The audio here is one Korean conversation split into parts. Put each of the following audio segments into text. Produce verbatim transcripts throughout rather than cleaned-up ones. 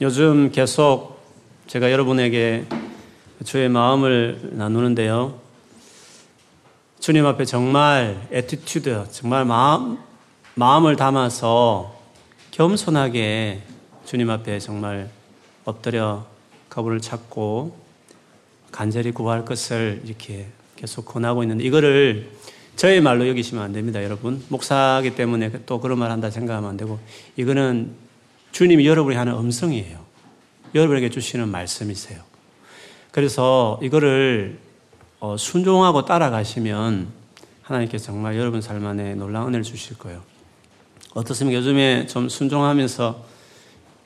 요즘 계속 제가 여러분에게 주의 마음을 나누는데요. 주님 앞에 정말 애티튜드, 정말 마음, 마음을 담아서 겸손하게 주님 앞에 정말 엎드려 그분을 찾고 간절히 구할 것을 이렇게 계속 권하고 있는데, 이거를 저의 말로 여기시면 안 됩니다, 여러분. 목사기 때문에 또 그런 말 한다 생각하면 안 되고, 이거는 주님이 여러분이 하는 음성이에요. 여러분에게 주시는 말씀이세요. 그래서 이거를 순종하고 따라가시면 하나님께서 정말 여러분 삶 안에 놀라운 은혜를 주실 거예요. 어떻습니까? 요즘에 좀 순종하면서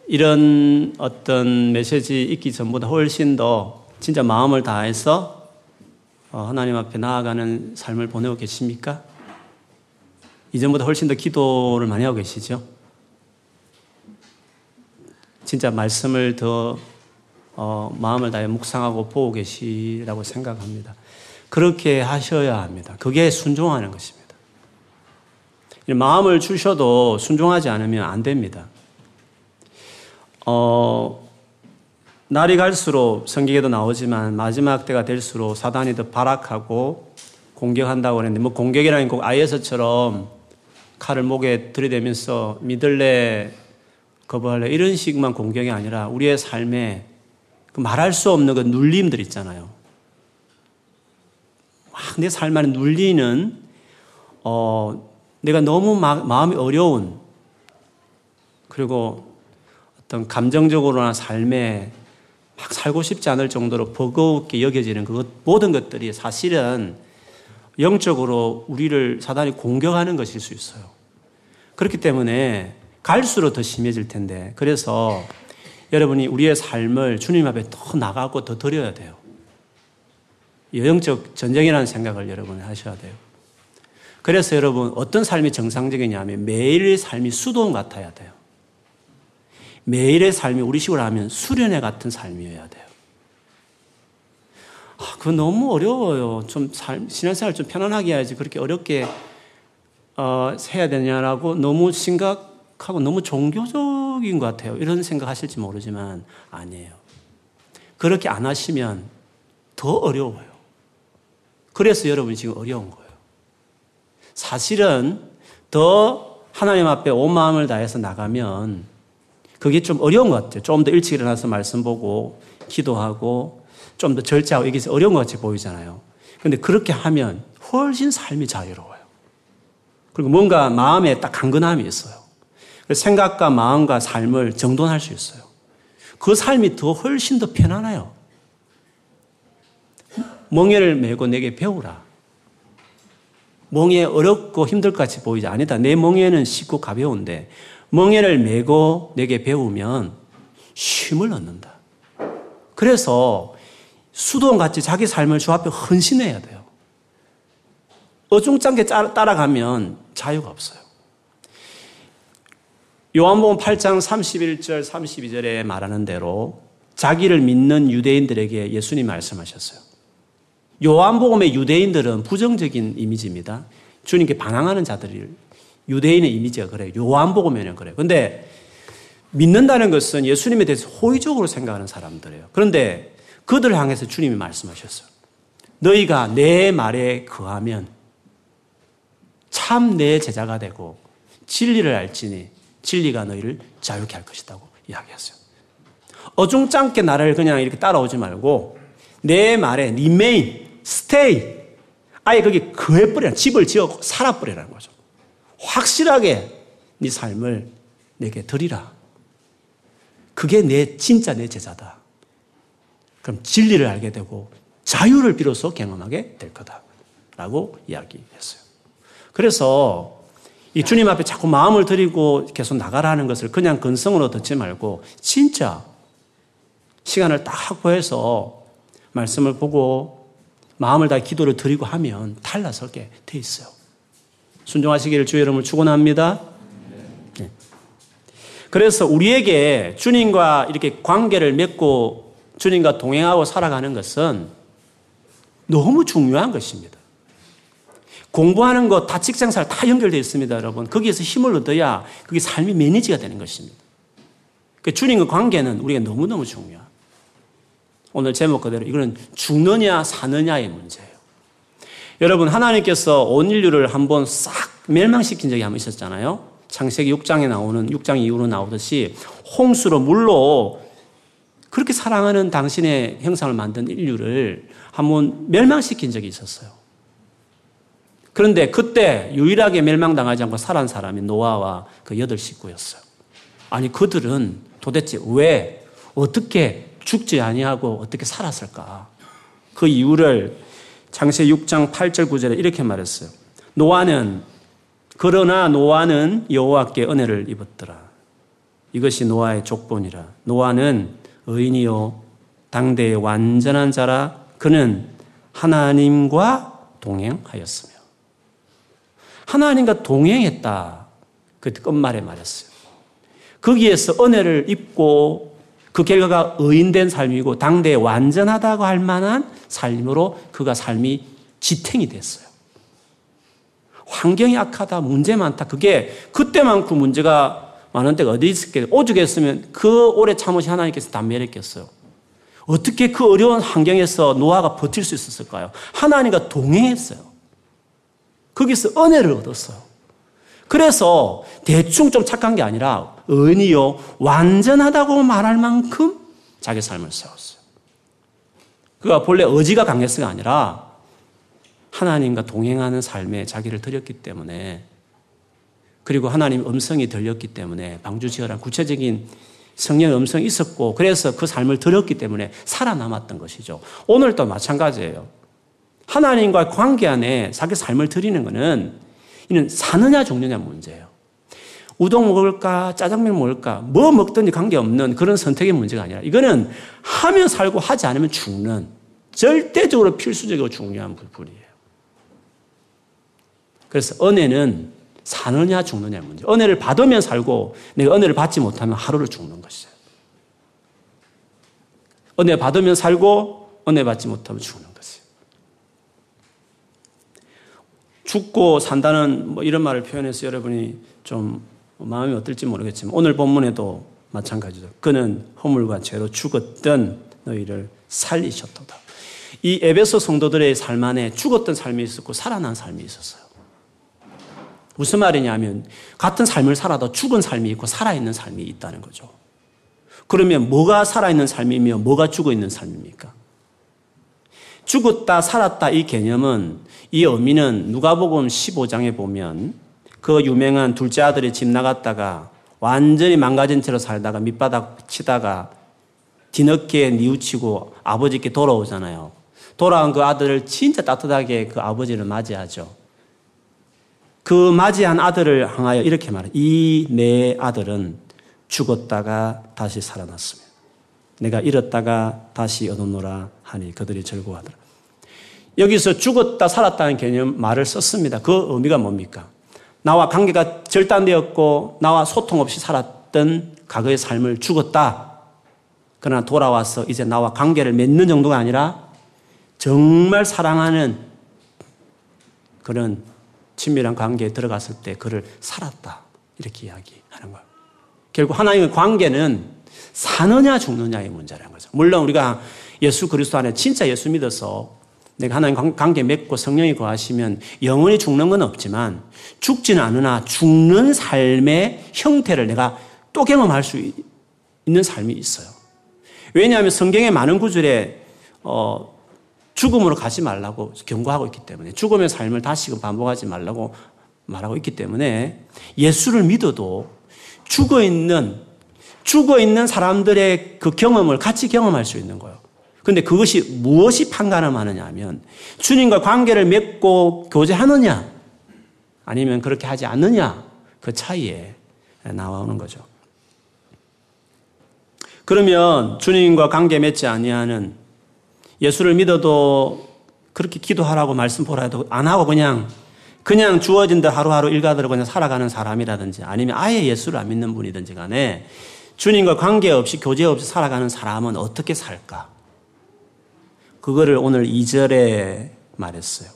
이런 어떤 메시지 있기 전보다 훨씬 더 진짜 마음을 다해서 하나님 앞에 나아가는 삶을 보내고 계십니까? 이전보다 훨씬 더 기도를 많이 하고 계시죠? 진짜 말씀을 더 어, 마음을 다해 묵상하고 보고 계시라고 생각합니다. 그렇게 하셔야 합니다. 그게 순종하는 것입니다. 마음을 주셔도 순종하지 않으면 안 됩니다. 어, 날이 갈수록 성경에도 나오지만 마지막 때가 될수록 사단이 더 발악하고 공격한다고 했는데, 뭐 공격이라는 꼭 아이에스처럼 칼을 목에 들이대면서 믿을래 거부할래 이런 식만 공격이 아니라, 우리의 삶에 그 말할 수 없는 그 눌림들 있잖아요. 막 내 삶 안에 눌리는, 어, 내가 너무 마, 마음이 어려운, 그리고 어떤 감정적으로나 삶에 막 살고 싶지 않을 정도로 버거우게 여겨지는 그것, 모든 것들이 사실은 영적으로 우리를 사단이 공격하는 것일 수 있어요. 그렇기 때문에 갈수록 더 심해질 텐데, 그래서 여러분이 우리의 삶을 주님 앞에 더 나가고 더 드려야 돼요. 영적 전쟁이라는 생각을 여러분이 하셔야 돼요. 그래서 여러분, 어떤 삶이 정상적이냐면 매일의 삶이 수도원 같아야 돼요. 매일의 삶이 우리식으로 하면 수련회 같은 삶이어야 돼요. 아, 그거 너무 어려워요. 좀 삶, 신앙생활 좀 편안하게 해야지 그렇게 어렵게 어, 해야 되냐라고 너무 심각하고 너무 종교적인 것 같아요. 이런 생각하실지 모르지만 아니에요. 그렇게 안 하시면 더 어려워요. 그래서 여러분이 지금 어려운 거예요. 사실은 더 하나님 앞에 온 마음을 다해서 나가면 그게 좀 어려운 것 같아요. 좀 더 일찍 일어나서 말씀 보고 기도하고 좀 더 절제하고, 이게 어려운 것 같이 보이잖아요. 그런데 그렇게 하면 훨씬 삶이 자유로워요. 그리고 뭔가 마음에 딱 강건함이 있어요. 생각과 마음과 삶을 정돈할 수 있어요. 그 삶이 더 훨씬 더 편안해요. 멍에를 메고 내게 배우라. 멍에 어렵고 힘들 것 같이 보이지 아니다. 내 멍에는 쉽고 가벼운데 멍에를 메고 내게 배우면 쉼을 얻는다. 그래서 수도원같이 자기 삶을 주 앞에 헌신해야 돼요. 어중짠게 따라가면 자유가 없어요. 요한복음 팔 장 삼십일 절 삼십이 절에 말하는 대로 자기를 믿는 유대인들에게 예수님 말씀하셨어요. 요한복음의 유대인들은 부정적인 이미지입니다. 주님께 반항하는 자들을, 유대인의 이미지가 그래요. 요한복음에는 그래요. 그런데 믿는다는 것은 예수님에 대해서 호의적으로 생각하는 사람들이에요. 그런데 그들을 향해서 주님이 말씀하셨어요. 너희가 내 말에 거하면 참 내 제자가 되고 진리를 알지니 진리가 너희를 자유케 할 것이라고 이야기했어요. 어중짱게 나를 그냥 이렇게 따라오지 말고 내 말에 remain, stay, 아예 거기 거해버리라, 집을 지어 살아버리라는 거죠. 확실하게 네 삶을 내게 드리라. 그게 내 진짜 내 제자다. 그럼 진리를 알게 되고 자유를 비로소 경험하게 될 거다 라고 이야기했어요. 그래서 이 주님 앞에 자꾸 마음을 드리고 계속 나가라는 것을 그냥 근성으로 듣지 말고 진짜 시간을 딱 확보해서 말씀을 보고 마음을 다 기도를 드리고 하면 달라서게 돼 있어요. 순종하시기를 주의 이름으로 축원합니다. 네. 그래서 우리에게 주님과 이렇게 관계를 맺고 주님과 동행하고 살아가는 것은 너무 중요한 것입니다. 공부하는 것, 다 직장생활 다 연결되어 있습니다, 여러분. 거기에서 힘을 얻어야 그게 삶이 매니지가 되는 것입니다. 주님과 관계는 우리가 너무너무 중요합니다. 오늘 제목 그대로 이거는 죽느냐 사느냐의 문제예요. 여러분, 하나님께서 온 인류를 한번 싹 멸망시킨 적이 한번 있었잖아요. 창세기 육 장에 나오는 육 장 이후로 나오듯이 홍수로 물로 그렇게 사랑하는 당신의 형상을 만든 인류를 한번 멸망시킨 적이 있었어요. 그런데 그때 유일하게 멸망당하지 않고 살아난 사람이 노아와 그 여덟 식구였어요. 아니, 그들은 도대체 왜 어떻게 죽지 아니하고 어떻게 살았을까? 그 이유를 창세기 육 장 팔 절 구 절에 이렇게 말했어요. 노아는 그러나 노아는 여호와께 은혜를 입었더라. 이것이 노아의 족본이라. 노아는 의인이요 당대의 완전한 자라. 그는 하나님과 동행하였으며. 하나님과 동행했다. 그 끝말에 말했어요. 거기에서 은혜를 입고 그 결과가 의인된 삶이고 당대에 완전하다고 할 만한 삶으로 그가 삶이 지탱이 됐어요. 환경이 악하다, 문제 많다. 그게 그때만큼 문제가 많은 데가 어디 있었겠어요. 오죽했으면 그 오래 참으신 하나님께서 다 멸했겠어요. 어떻게 그 어려운 환경에서 노아가 버틸 수 있었을까요? 하나님과 동행했어요. 거기서 은혜를 얻었어요. 그래서 대충 좀 착한 게 아니라 의인이요 완전하다고 말할 만큼 자기 삶을 세웠어요. 그가 본래 의지가 강해서가 아니라 하나님과 동행하는 삶에 자기를 들였기 때문에, 그리고 하나님 음성이 들렸기 때문에, 방주지어란 구체적인 성령의 음성이 있었고, 그래서 그 삶을 들였기 때문에 살아남았던 것이죠. 오늘도 마찬가지예요. 하나님과 관계 안에 자기 삶을 들이는 것은 이는 사느냐 죽느냐 문제예요. 우동 먹을까 짜장면 먹을까 뭐 먹든지 관계없는 그런 선택의 문제가 아니라 이거는 하면 살고 하지 않으면 죽는 절대적으로 필수적으로 중요한 부분이에요. 그래서 은혜는 사느냐 죽느냐 문제. 은혜를 받으면 살고 내가 은혜를 받지 못하면 하루를 죽는 것이에요. 은혜 받으면 살고 은혜 받지 못하면 죽는 것이에요. 죽고 산다는 뭐 이런 말을 표현해서 여러분이 좀 마음이 어떨지 모르겠지만 오늘 본문에도 마찬가지죠. 그는 허물과 죄로 죽었던 너희를 살리셨도다. 이 에베소 성도들의 삶 안에 죽었던 삶이 있었고 살아난 삶이 있었어요. 무슨 말이냐면 같은 삶을 살아도 죽은 삶이 있고 살아있는 삶이 있다는 거죠. 그러면 뭐가 살아있는 삶이며 뭐가 죽어있는 삶입니까? 죽었다 살았다 이 개념은, 이 의미는 누가복음 십오 장에 보면 그 유명한 둘째 아들이 집 나갔다가 완전히 망가진 채로 살다가 밑바닥 치다가 뒤늦게 뉘우치고 아버지께 돌아오잖아요. 돌아온 그 아들을 진짜 따뜻하게 그 아버지를 맞이하죠. 그 맞이한 아들을 향하여 이렇게 말해요. 이 내 아들은 죽었다가 다시 살아났으며 내가 잃었다가 다시 얻었노라 하니 그들이 즐거워하더라. 여기서 죽었다 살았다는 개념 말을 썼습니다. 그 의미가 뭡니까? 나와 관계가 절단되었고 나와 소통 없이 살았던 과거의 삶을 죽었다. 그러나 돌아와서 이제 나와 관계를 맺는 정도가 아니라 정말 사랑하는 그런 친밀한 관계에 들어갔을 때 그를 살았다. 이렇게 이야기하는 거예요. 결국 하나님의 관계는 사느냐 죽느냐의 문제라는 거죠. 물론 우리가 예수 그리스도 안에 진짜 예수 믿어서 내가 하나님 관계 맺고 성령이 거하시면 영원히 죽는 건 없지만 죽지는 않으나 죽는 삶의 형태를 내가 또 경험할 수 있는 삶이 있어요. 왜냐하면 성경의 많은 구절에 어, 죽음으로 가지 말라고 경고하고 있기 때문에, 죽음의 삶을 다시금 반복하지 말라고 말하고 있기 때문에 예수를 믿어도 죽어있는 죽어있는 사람들의 그 경험을 같이 경험할 수 있는 거예요. 그런데 그것이 무엇이 판가름하느냐 하면 주님과 관계를 맺고 교제하느냐 아니면 그렇게 하지 않느냐, 그 차이에 나오는 거죠. 그러면 주님과 관계 맺지 아니하는, 예수를 믿어도 그렇게 기도하라고 말씀 보라 해도 안 하고 그냥 그냥 주어진 데 하루하루 일가대로 그냥 살아가는 사람이라든지 아니면 아예 예수를 안 믿는 분이든지 간에 주님과 관계없이 교제없이 살아가는 사람은 어떻게 살까? 그거를 오늘 이 절에 말했어요.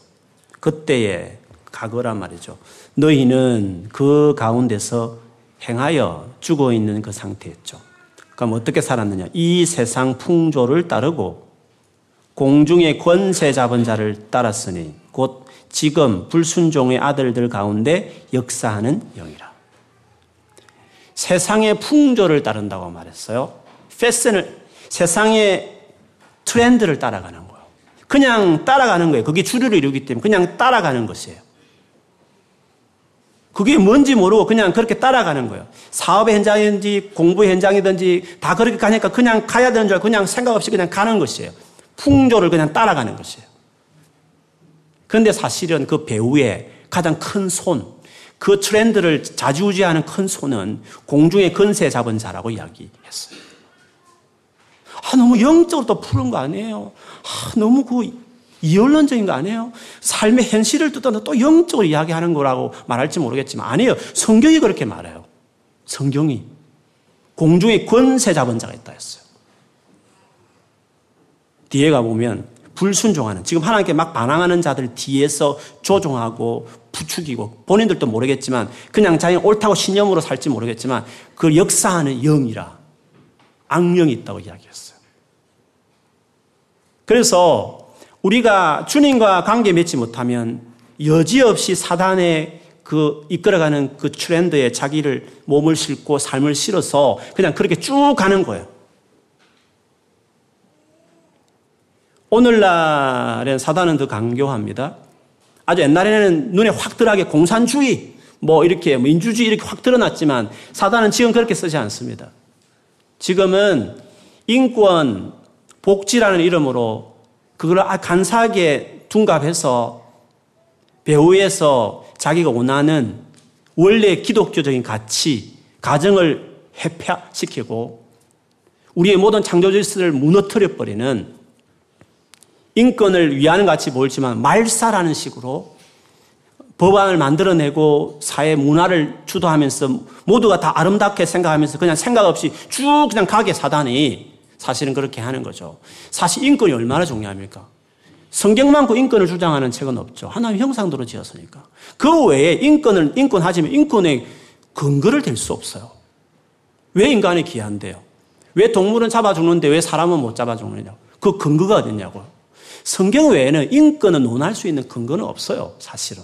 그때의 과거란 말이죠. 너희는 그 가운데서 행하여 죽어있는 그 상태였죠. 그럼 어떻게 살았느냐? 이 세상 풍조를 따르고 공중의 권세 잡은 자를 따랐으니 곧 지금 불순종의 아들들 가운데 역사하는 영이라. 세상의 풍조를 따른다고 말했어요. 패션을, 세상의 트렌드를 따라가는 거예요. 그냥 따라가는 거예요. 그게 주류를 이루기 때문에 그냥 따라가는 것이에요. 그게 뭔지 모르고 그냥 그렇게 따라가는 거예요. 사업의 현장이든지 공부의 현장이든지 다 그렇게 가니까 그냥 가야 되는 줄 알고 그냥 생각 없이 그냥 가는 것이에요. 풍조를 그냥 따라가는 것이에요. 그런데 사실은 그 배우의 가장 큰 손, 그 트렌드를 좌지우지하는 큰 손은 공중의 근세 잡은 자라고 이야기했어요. 아, 너무 영적으로 또 푸른 거 아니에요? 아, 너무 그 이원론적인 거 아니에요? 삶의 현실을 뜯어서 또 영적으로 이야기하는 거라고 말할지 모르겠지만 아니에요. 성경이 그렇게 말해요. 성경이 공중의 권세 잡은 자가 있다 했어요. 뒤에 가보면 불순종하는, 지금 하나님께 막 반항하는 자들 뒤에서 조종하고 부추기고 본인들도 모르겠지만 그냥 자기 옳다고 신념으로 살지 모르겠지만 그 역사하는 영이라, 악령이 있다고 이야기했어요. 그래서 우리가 주님과 관계 맺지 못하면 여지없이 사단의 그 이끌어가는 그 트렌드에 자기를 몸을 싣고 삶을 실어서 그냥 그렇게 쭉 가는 거예요. 오늘날엔 사단은 더 강조합니다. 아주 옛날에는 눈에 확 들어가게 공산주의, 뭐 이렇게 민주주의 이렇게 확 드러났지만 사단은 지금 그렇게 쓰지 않습니다. 지금은 인권, 복지라는 이름으로 그걸 간사하게 둔갑해서 배후에서 자기가 원하는 원래 기독교적인 가치, 가정을 해파시키고 우리의 모든 창조질서를 무너뜨려버리는, 인권을 위하는 같이 보이지만 말살하는 식으로 법안을 만들어내고 사회 문화를 주도하면서 모두가 다 아름답게 생각하면서 그냥 생각 없이 쭉 그냥 가게 사다니 사실은 그렇게 하는 거죠. 사실 인권이 얼마나 중요합니까? 성경만큼 인권을 주장하는 책은 없죠. 하나님 형상대로 지었으니까. 그 외에 인권을, 인권하지만 인권의 근거를 댈 수 없어요. 왜 인간이 귀한데요? 왜 동물은 잡아 죽는데 왜 사람은 못 잡아 죽느냐고. 그 근거가 어딨냐고요. 성경 외에는 인권을 논할 수 있는 근거는 없어요. 사실은.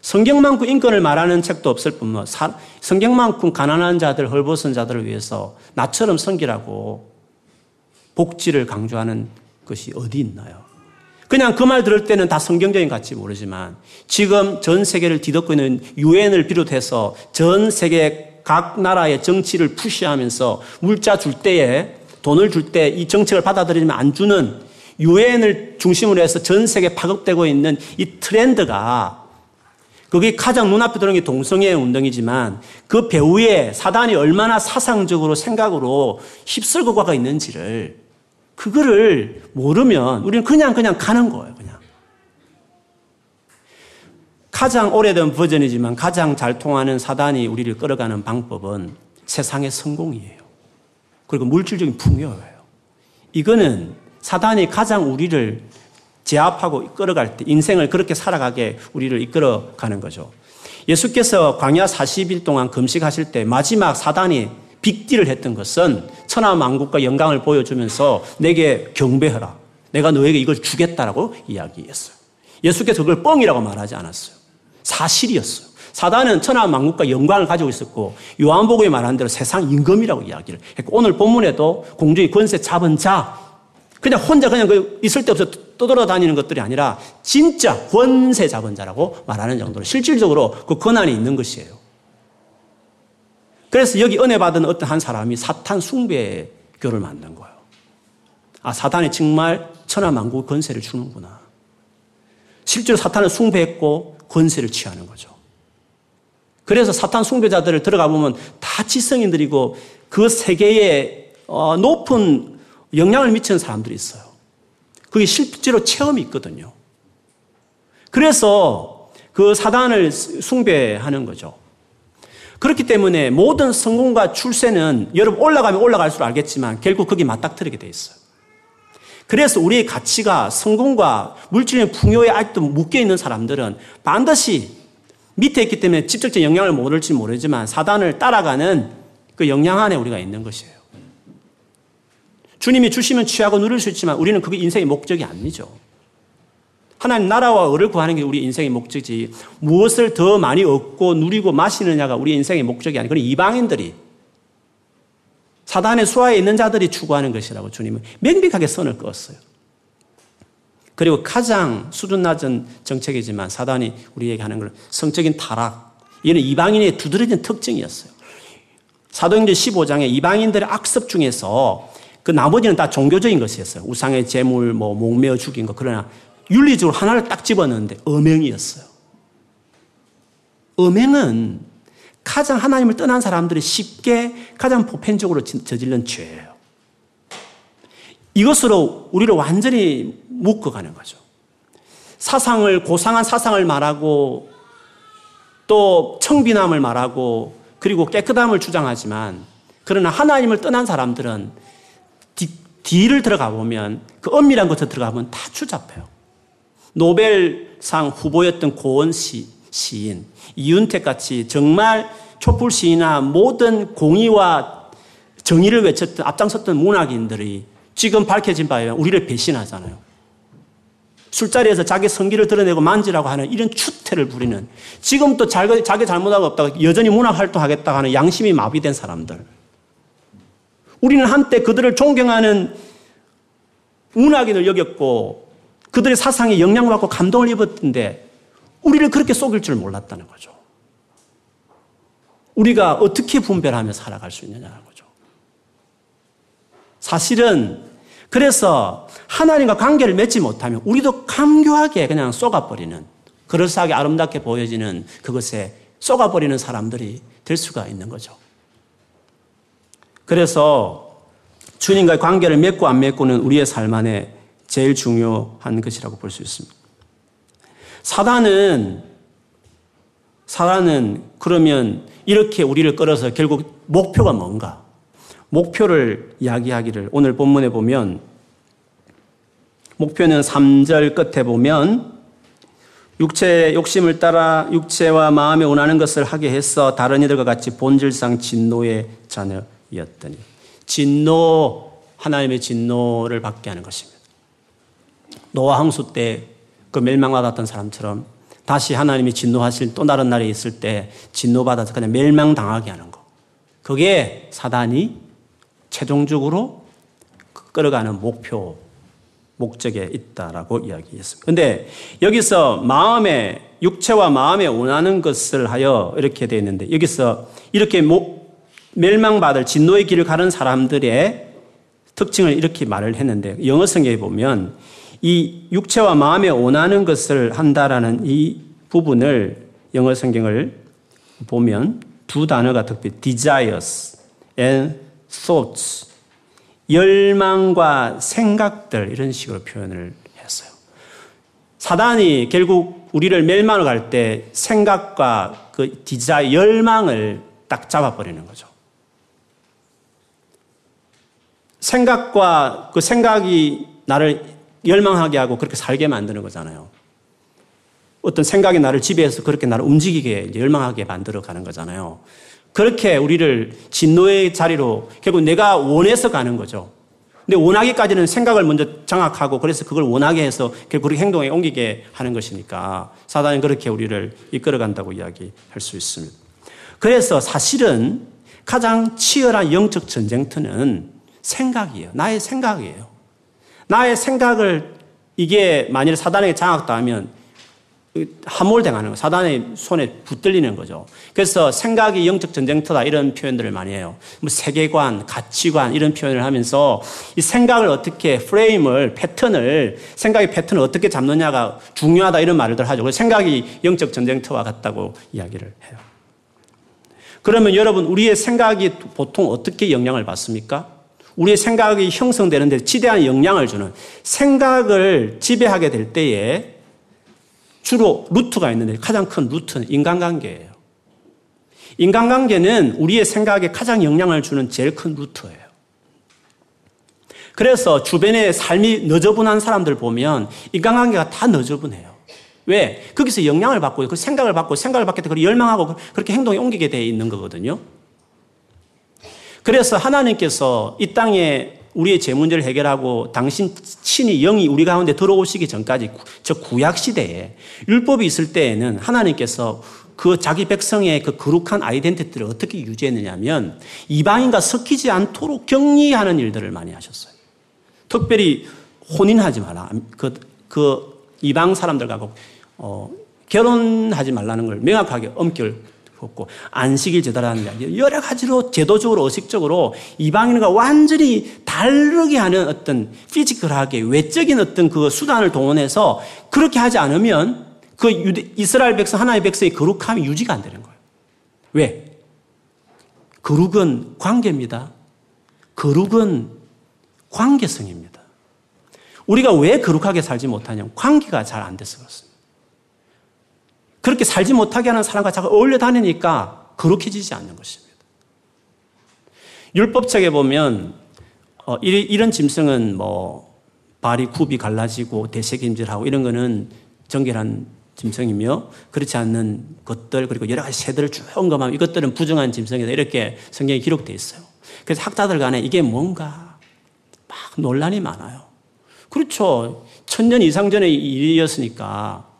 성경만큼 인권을 말하는 책도 없을 뿐만, 성경만큼 가난한 자들, 헐벗은 자들을 위해서 나처럼 섬기라고 복지를 강조하는 것이 어디 있나요? 그냥 그 말 들을 때는 다 성경적인 같이 모르지만 지금 전 세계를 뒤덮고 있는 유엔을 비롯해서 전 세계 각 나라의 정치를 푸시하면서 물자 줄 때에, 돈을 줄 때 이 정책을 받아들이면 안 주는 유엔을 중심으로 해서 전 세계 파급되고 있는 이 트렌드가, 그게 가장 눈앞에 들어오는 게 동성애 운동이지만 그 배후에 사단이 얼마나 사상적으로 생각으로 휩쓸고 가가 있는지를, 그거를 모르면 우리는 그냥 그냥 가는 거예요. 그냥. 가장 오래된 버전이지만 가장 잘 통하는 사단이 우리를 끌어가는 방법은 세상의 성공이에요. 그리고 물질적인 풍요예요. 이거는 사단이 가장 우리를 제압하고 끌어갈 때, 인생을 그렇게 살아가게 우리를 이끌어가는 거죠. 예수께서 광야 사십 일 동안 금식하실 때 마지막 사단이 빅딜을 했던 것은 천하만국과 영광을 보여주면서 내게 경배하라, 내가 너에게 이걸 주겠다라고 이야기했어요. 예수께서 그걸 뻥이라고 말하지 않았어요. 사실이었어요. 사단은 천하만국과 영광을 가지고 있었고 요한복음에 말한 대로 세상 임금이라고 이야기를 했고 오늘 본문에도 공중의 권세 잡은 자, 그냥 혼자 그냥 있을 데 없어 떠돌아다니는 것들이 아니라 진짜 권세 잡은 자라고 말하는 정도로 실질적으로 그 권한이 있는 것이에요. 그래서 여기 은혜 받은 어떤 한 사람이 사탄 숭배의 교를 만든 거예요. 아, 사탄이 정말 천하만국 권세를 주는구나. 실제로 사탄을 숭배했고 권세를 취하는 거죠. 그래서 사탄 숭배자들을 들어가 보면 다 지성인들이고 그 세계에 높은 영향을 미치는 사람들이 있어요. 그게 실제로 체험이 있거든요. 그래서 그 사단을 숭배하는 거죠. 그렇기 때문에 모든 성공과 출세는 여러분 올라가면 올라갈수록 알겠지만 결국 거기 맞닥뜨리게 돼 있어요. 그래서 우리의 가치가 성공과 물질의 풍요에 아직도 묶여있는 사람들은 반드시 밑에 있기 때문에 직접적인 영향을 모를지 모르지만 사단을 따라가는 그 영향 안에 우리가 있는 것이에요. 주님이 주시면 취하고 누릴 수 있지만 우리는 그게 인생의 목적이 아니죠. 하나님 나라와 의를 구하는 게 우리 인생의 목적이지 무엇을 더 많이 얻고 누리고 마시느냐가 우리 인생의 목적이 아니고 그건 이방인들이 사단의 수하에 있는 자들이 추구하는 것이라고 주님은 명백하게 선을 그었어요. 그리고 가장 수준 낮은 정책이지만 사단이 우리에게 하는 걸 성적인 타락, 이는 이방인의 두드러진 특징이었어요. 사도행전 십오 장에 이방인들의 악습 중에서 그 나머지는 다 종교적인 것이었어요. 우상의 제물, 뭐 목매어 죽인 것. 그러나 윤리적으로 하나를 딱 집어넣는데 음행이었어요. 음행은 가장 하나님을 떠난 사람들이 쉽게 가장 보편적으로 저지른 죄예요. 이것으로 우리를 완전히 묶어가는 거죠. 사상을, 고상한 사상을 말하고 또 청빈함을 말하고 그리고 깨끗함을 주장하지만 그러나 하나님을 떠난 사람들은 뒤를 들어가 보면 그 엄밀한 것에 들어가 보면 다 추잡해요. 노벨상 후보였던 고은 시, 시인, 이윤택같이 정말 촛불 시위나 모든 공의와 정의를 외쳤던 앞장섰던 문학인들이 지금 밝혀진 바에 의하면 우리를 배신하잖아요. 술자리에서 자기 성기를 드러내고 만지라고 하는 이런 추태를 부리는, 지금 또 자기, 자기 잘못하고 없다고 여전히 문학활동하겠다고 하는 양심이 마비된 사람들. 우리는 한때 그들을 존경하는 문학인을 여겼고 그들의 사상에 영향받고 감동을 입었던데 우리를 그렇게 속일 줄 몰랐다는 거죠. 우리가 어떻게 분별하며 살아갈 수 있느냐는 거죠. 사실은 그래서 하나님과 관계를 맺지 못하면 우리도 감교하게 그냥 속아버리는, 그럴싸하게 아름답게 보여지는 그것에 속아버리는 사람들이 될 수가 있는 거죠. 그래서 주님과의 관계를 맺고 안 맺고는 우리의 삶 안에 제일 중요한 것이라고 볼 수 있습니다. 사단은, 사단은 그러면 이렇게 우리를 끌어서 결국 목표가 뭔가? 목표를 이야기하기를 오늘 본문에 보면 목표는 삼 절 끝에 보면 육체의 욕심을 따라 육체와 마음에 원하는 것을 하게 해서 다른 이들과 같이 본질상 진노의 자녀였더니, 진노, 하나님의 진노를 받게 하는 것입니다. 노아 홍수 때 그 멸망받았던 사람처럼 다시 하나님이 진노하실 또 다른 날에 있을 때 진노받아서 그냥 멸망당하게 하는 것. 그게 사단이 최종적으로 끌어가는 목표, 목적에 있다라고 이야기했습니다. 그런데 여기서 마음에, 육체와 마음에 원하는 것을 하여 이렇게 되어 있는데, 여기서 이렇게 멸망받을 진노의 길을 가는 사람들의 특징을 이렇게 말을 했는데, 영어 성경에 보면 이 육체와 마음에 원하는 것을 한다라는 이 부분을, 영어 성경을 보면 두 단어가 특별히 desires and thoughts, 열망과 생각들, 이런 식으로 표현을 했어요. 사단이 결국 우리를 멸망을 갈 때 생각과 그 desire, 열망을 딱 잡아버리는 거죠. 생각과 그 생각이 나를 열망하게 하고 그렇게 살게 만드는 거잖아요. 어떤 생각이 나를 지배해서 그렇게 나를 움직이게, 이제 열망하게 만들어가는 거잖아요. 그렇게 우리를 진노의 자리로 결국 내가 원해서 가는 거죠. 근데 원하기까지는 생각을 먼저 장악하고 그래서 그걸 원하게 해서 결국 그렇게 행동에 옮기게 하는 것이니까 사단은 그렇게 우리를 이끌어간다고 이야기할 수 있습니다. 그래서 사실은 가장 치열한 영적 전쟁터는 생각이에요. 나의 생각이에요. 나의 생각을, 이게 만일 사단에게 장악당하면 함몰당하는 거예요. 사단의 손에 붙들리는 거죠. 그래서 생각이 영적 전쟁터다, 이런 표현들을 많이 해요. 뭐 세계관, 가치관, 이런 표현을 하면서 이 생각을 어떻게, 프레임을, 패턴을, 생각의 패턴을 어떻게 잡느냐가 중요하다, 이런 말을 하죠. 그래서 생각이 영적 전쟁터와 같다고 이야기를 해요. 그러면 여러분, 우리의 생각이 보통 어떻게 영향을 받습니까? 우리의 생각이 형성되는 데 지대한 영향을 주는, 생각을 지배하게 될 때에 주로 루트가 있는데 가장 큰 루트는 인간관계예요. 인간관계는 우리의 생각에 가장 영향을 주는 제일 큰 루트예요. 그래서 주변에 삶이 너저분한 사람들 보면 인간관계가 다 너저분해요. 왜? 거기서 영향을 받고 그 생각을 받고 생각을 받게 되고 열망하고 그렇게 행동에 옮기게 돼 있는 거거든요. 그래서 하나님께서 이 땅에 우리의 죄 문제를 해결하고 당신 친히 영이 우리 가운데 들어오시기 전까지 저 구약 시대에 율법이 있을 때에는 하나님께서 그 자기 백성의 그 거룩한 아이덴티티를 어떻게 유지했느냐면 이방인과 섞이지 않도록 격리하는 일들을 많이 하셨어요. 특별히 혼인하지 마라. 그, 그 이방 사람들과 어, 결혼하지 말라는 걸 명확하게 엄결 없고 안식일 제도라는 여러 가지로 제도적으로 의식적으로 이방인과 완전히 다르게 하는 어떤 피지컬하게 외적인 어떤 그 수단을 동원해서 그렇게 하지 않으면 그 유대, 이스라엘 백성 하나의 백성의 거룩함이 유지가 안 되는 거예요. 왜? 거룩은 관계입니다. 거룩은 관계성입니다. 우리가 왜 거룩하게 살지 못하냐면 관계가 잘 안 돼서 그렇습니다. 그렇게 살지 못하게 하는 사람과 자꾸 어울려 다니니까 거룩해지지 않는 것입니다. 율법책에 보면 어, 이, 이런 짐승은 뭐 발이 굽이 갈라지고 대세김질하고 이런 거는 정결한 짐승이며 그렇지 않는 것들 그리고 여러 가지 새들을 쭉 언급하면 이것들은 부정한 짐승이다 이렇게 성경에 기록되어 있어요. 그래서 학자들 간에 이게 뭔가 막 논란이 많아요. 그렇죠. 천년 이상 전의 일이었으니까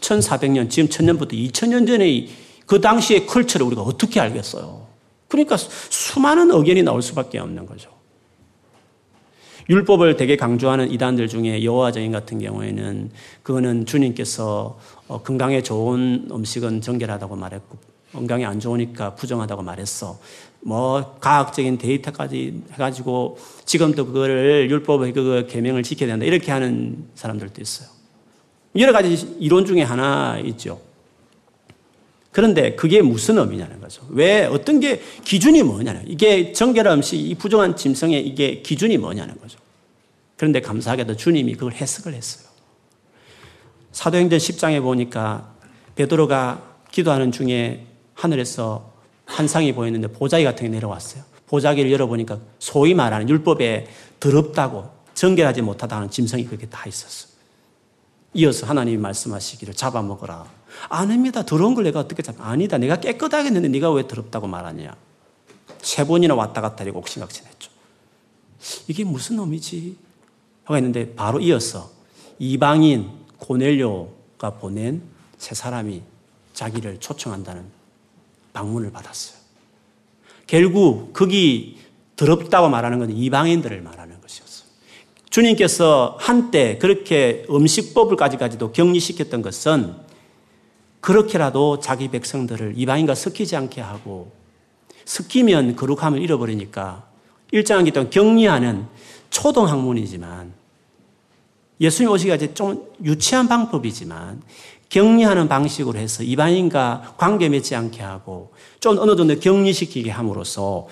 천사백 년, 지금 천 년부터 이천 년 전의 그 당시의 컬처를 우리가 어떻게 알겠어요? 그러니까 수많은 의견이 나올 수밖에 없는 거죠. 율법을 되게 강조하는 이단들 중에 여호와 증인 같은 경우에는 그거는 주님께서 건강에 좋은 음식은 정결하다고 말했고 건강에 안 좋으니까 부정하다고 말했어. 뭐 과학적인 데이터까지 해가지고 지금도 그거를 율법의 그 계명을 지켜야 된다 이렇게 하는 사람들도 있어요. 여러 가지 이론 중에 하나 있죠. 그런데 그게 무슨 의미냐는 거죠. 왜, 어떤 게 기준이 뭐냐는 거죠. 이게 정결한 음식, 이 부정한 짐승의 이게 기준이 뭐냐는 거죠. 그런데 감사하게도 주님이 그걸 해석을 했어요. 사도행전 십 장에 보니까 베드로가 기도하는 중에 하늘에서 한 상이 보였는데 보자기 같은 게 내려왔어요. 보자기를 열어보니까 소위 말하는 율법에 더럽다고 정결하지 못하다는 짐승이 그렇게 다 있었어요. 이어서 하나님이 말씀하시기를 잡아먹어라. 아닙니다. 더러운 걸 내가 어떻게 잡아? 아니다. 내가 깨끗하게 했는데 네가 왜 더럽다고 말하냐. 세 번이나 왔다 갔다 하고 옥신각신 했죠. 이게 무슨 의미지? 하고 했는데 바로 이어서 이방인 고넬료가 보낸 세 사람이 자기를 초청한다는 방문을 받았어요. 결국 거기 더럽다고 말하는 건 이방인들을 말하는 것이었어요. 주님께서 한때 그렇게 음식법을까지까지도 격리시켰던 것은 그렇게라도 자기 백성들을 이방인과 섞이지 않게 하고 섞이면 거룩함을 잃어버리니까 일정한 기간 격리하는 초동학문이지만 예수님 오시기까지 좀 유치한 방법이지만 격리하는 방식으로 해서 이방인과 관계 맺지 않게 하고 좀 어느 정도 격리시키게 함으로써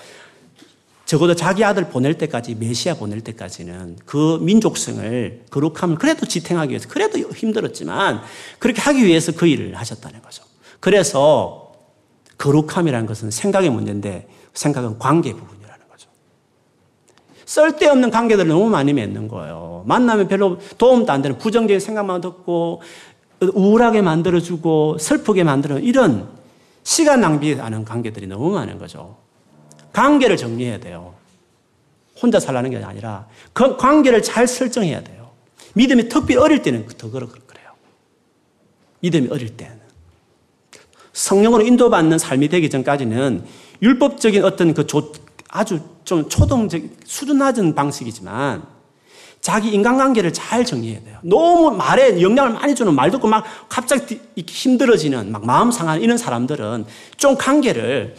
적어도 자기 아들 보낼 때까지 메시아 보낼 때까지는 그 민족성을 거룩함을 그래도 지탱하기 위해서 그래도 힘들었지만 그렇게 하기 위해서 그 일을 하셨다는 거죠. 그래서 거룩함이라는 것은 생각의 문제인데 생각은 관계 부분이라는 거죠. 쓸데없는 관계들을 너무 많이 맺는 거예요. 만나면 별로 도움도 안 되는 부정적인 생각만 듣고 우울하게 만들어주고 슬프게 만드는 이런 시간 낭비하는 관계들이 너무 많은 거죠. 관계를 정리해야 돼요. 혼자 살라는 게 아니라 그 관계를 잘 설정해야 돼요. 믿음이 특별히 어릴 때는 더 그래요. 믿음이 어릴 때는. 성령으로 인도받는 삶이 되기 전까지는 율법적인 어떤 그 조, 아주 좀 초동적 수준 낮은 방식이지만 자기 인간관계를 잘 정리해야 돼요. 너무 말에 영향을 많이 주는 말 듣고 막 갑자기 힘들어지는 막 마음 상하는 이런 사람들은 좀 관계를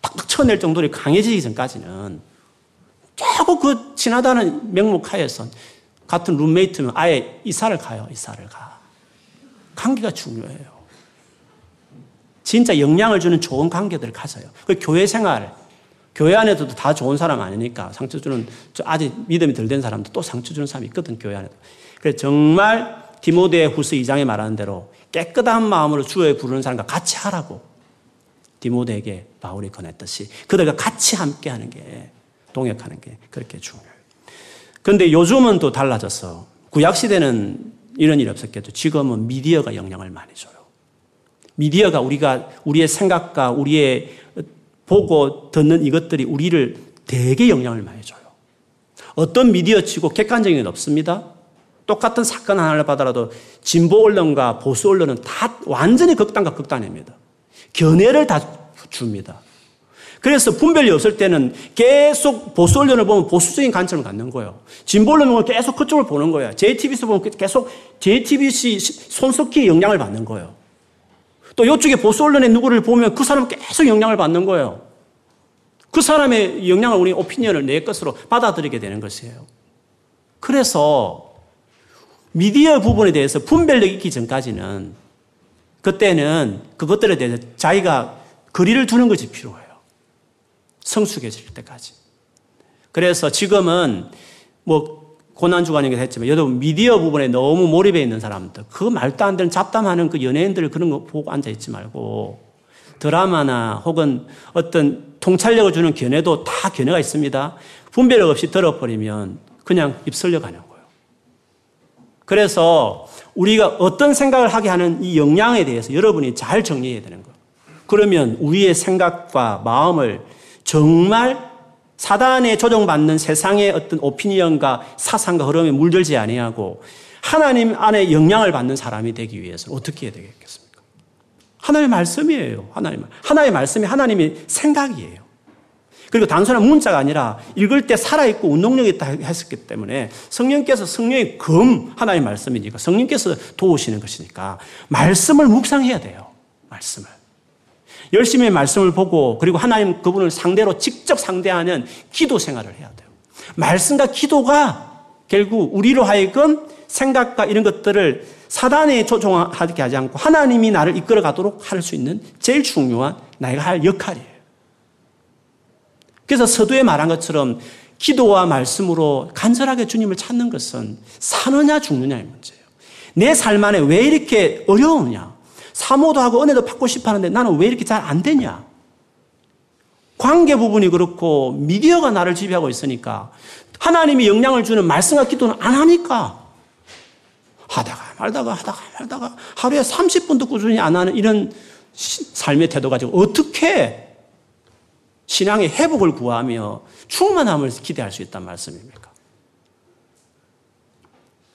탁탁 쳐낼 정도로 강해지기 전까지는 자꾸 그 지나다는 명목하에서 같은 룸메이트면 아예 이사를 가요. 이사를 가. 관계가 중요해요. 진짜 영향을 주는 좋은 관계들을 가져요. 그 교회 생활, 교회 안에서도 다 좋은 사람 아니니까 상처 주는 아직 믿음이 덜 된 사람도 또 상처 주는 사람이 있거든 교회 안에도. 그래서 정말 디모데 후서 이 장에 말하는 대로 깨끗한 마음으로 주에 부르는 사람과 같이 하라고. 디모데에게 바울이 권했듯이 그들과 같이 함께하는 게 동역하는 게 그렇게 중요해요. 그런데 요즘은 또 달라졌어. 구약시대는 이런 일이 없었겠죠. 지금은 미디어가 영향을 많이 줘요. 미디어가 우리가 우리의 생각과 우리의 보고 듣는 이것들이 우리를 되게 영향을 많이 줘요. 어떤 미디어치고 객관적인 건 없습니다. 똑같은 사건 하나를 받아라도 진보 언론과 보수 언론은 다 완전히 극단과 극단입니다. 견해를 다 줍니다. 그래서 분별이 없을 때는 계속 보수 언론을 보면 보수적인 관점을 갖는 거예요. 진보 언론을 보면 계속 그쪽을 보는 거예요. 제이티비씨 보면 계속 제이티비씨 손석희의 영향을 받는 거예요. 또 이쪽에 보수 언론의 누구를 보면 그 사람 계속 영향을 받는 거예요. 그 사람의 영향을 우리 오피니언을 내 것으로 받아들이게 되는 것이에요. 그래서 미디어 부분에 대해서 분별력이 있기 전까지는 그때는 그것들에 대해서 자기가 거리를 두는 것이 필요해요. 성숙해질 때까지. 그래서 지금은 뭐 고난주간이긴 했지만 여러분 미디어 부분에 너무 몰입해 있는 사람들 그 말도 안 되는 잡담하는 그 연예인들 그런 거 보고 앉아있지 말고 드라마나 혹은 어떤 통찰력을 주는 견해도 다 견해가 있습니다. 분별력 없이 들어버리면 그냥 입설력 하는 거예요. 그래서 우리가 어떤 생각을 하게 하는 이 역량에 대해서 여러분이 잘 정리해야 되는 거예요. 그러면 우리의 생각과 마음을 정말 사단에 조종받는 세상의 어떤 오피니언과 사상과 흐름에 물들지 아니하고 하나님 안에 영향을 받는 사람이 되기 위해서는 어떻게 해야 되겠습니까? 하나님의 말씀이에요. 하나님 하나의 말씀이 하나님의 생각이에요. 그리고 단순한 문자가 아니라 읽을 때 살아있고 운동력이 있다 했었기 때문에 성령께서 성령의 검 하나님의 말씀이니까 성령께서 도우시는 것이니까 말씀을 묵상해야 돼요. 말씀을. 열심히 말씀을 보고 그리고 하나님 그분을 상대로 직접 상대하는 기도 생활을 해야 돼요. 말씀과 기도가 결국 우리로 하여금 생각과 이런 것들을 사단에 조종하게 하지 않고 하나님이 나를 이끌어가도록 할 수 있는 제일 중요한 내가 할 역할이에요. 그래서 서두에 말한 것처럼 기도와 말씀으로 간절하게 주님을 찾는 것은 사느냐 죽느냐의 문제예요. 내 삶 안에 왜 이렇게 어려우냐? 사모도 하고 은혜도 받고 싶어 하는데 나는 왜 이렇게 잘 안 되냐? 관계 부분이 그렇고 미디어가 나를 지배하고 있으니까 하나님이 영향을 주는 말씀과 기도는 안 하니까 하다가 말다가 하다가 말다가 하루에 삼십 분도 꾸준히 안 하는 이런 삶의 태도 가지고 어떻게 신앙의 회복을 구하며 충만함을 기대할 수 있단 말씀입니까?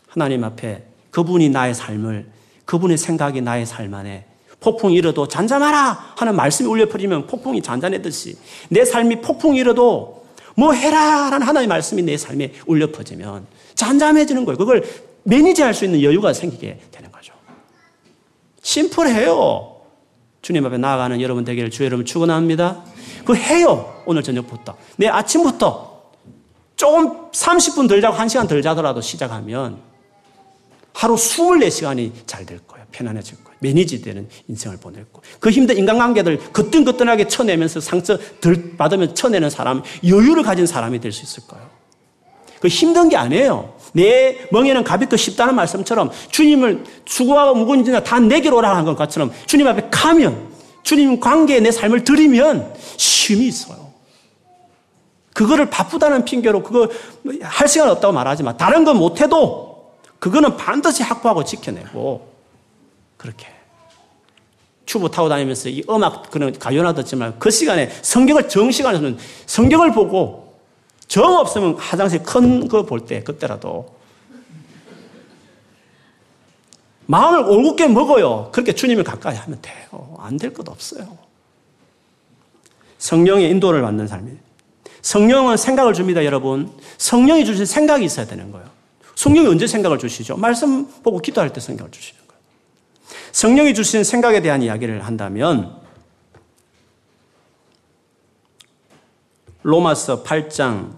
하나님 앞에 그분이 나의 삶을 그분의 생각이 나의 삶 안에 폭풍이 일어도 잔잔하라 하는 말씀이 울려 퍼지면 폭풍이 잔잔하듯이 내 삶이 폭풍이 일어도 뭐 해라 라는 하나님의 말씀이 내 삶에 울려 퍼지면 잔잔해지는 거예요. 그걸 매니지할 수 있는 여유가 생기게 되는 거죠. 심플해요. 주님 앞에 나아가는 여러분 되기를 주의 이름으로 축원합니다. 그거 해요. 오늘 저녁부터. 내 아침부터 조금 삼십 분 덜 자고 한 시간 덜 자더라도 시작하면 하루 이십사 시간이 잘 될 거예요. 편안해질 거예요. 매니지되는 인생을 보낼 거예요. 그 힘든 인간관계들 거뜬거뜬하게 쳐내면서 상처 덜 받으면 쳐내는 사람 여유를 가진 사람이 될 수 있을 거예요. 그 힘든 게 아니에요. 내 멍에는 가볍고 쉽다는 말씀처럼 주님을 수고하고 무거운 짐을 다 내게로 오라 하는 것 같처럼 주님 앞에 가면 주님 관계에 내 삶을 드리면 쉼이 있어요. 그거를 바쁘다는 핑계로 그거 할 시간 없다고 말하지 마. 다른 건 못해도 그거는 반드시 확보하고 지켜내고 그렇게 튜브 타고 다니면서 이 음악 그런 가요나 듣지만 그 시간에 성경을 정시간에는 성경을 보고 정 없으면 화장실 큰 거 볼 때, 그때라도. 마음을 올곧게 먹어요. 그렇게 주님을 가까이 하면 돼요. 안 될 것 없어요. 성령의 인도를 받는 삶이에요. 성령은 생각을 줍니다, 여러분. 성령이 주신 생각이 있어야 되는 거예요. 성령이 언제 생각을 주시죠? 말씀 보고 기도할 때 생각을 주시는 거예요. 성령이 주신 생각에 대한 이야기를 한다면 로마서 팔 장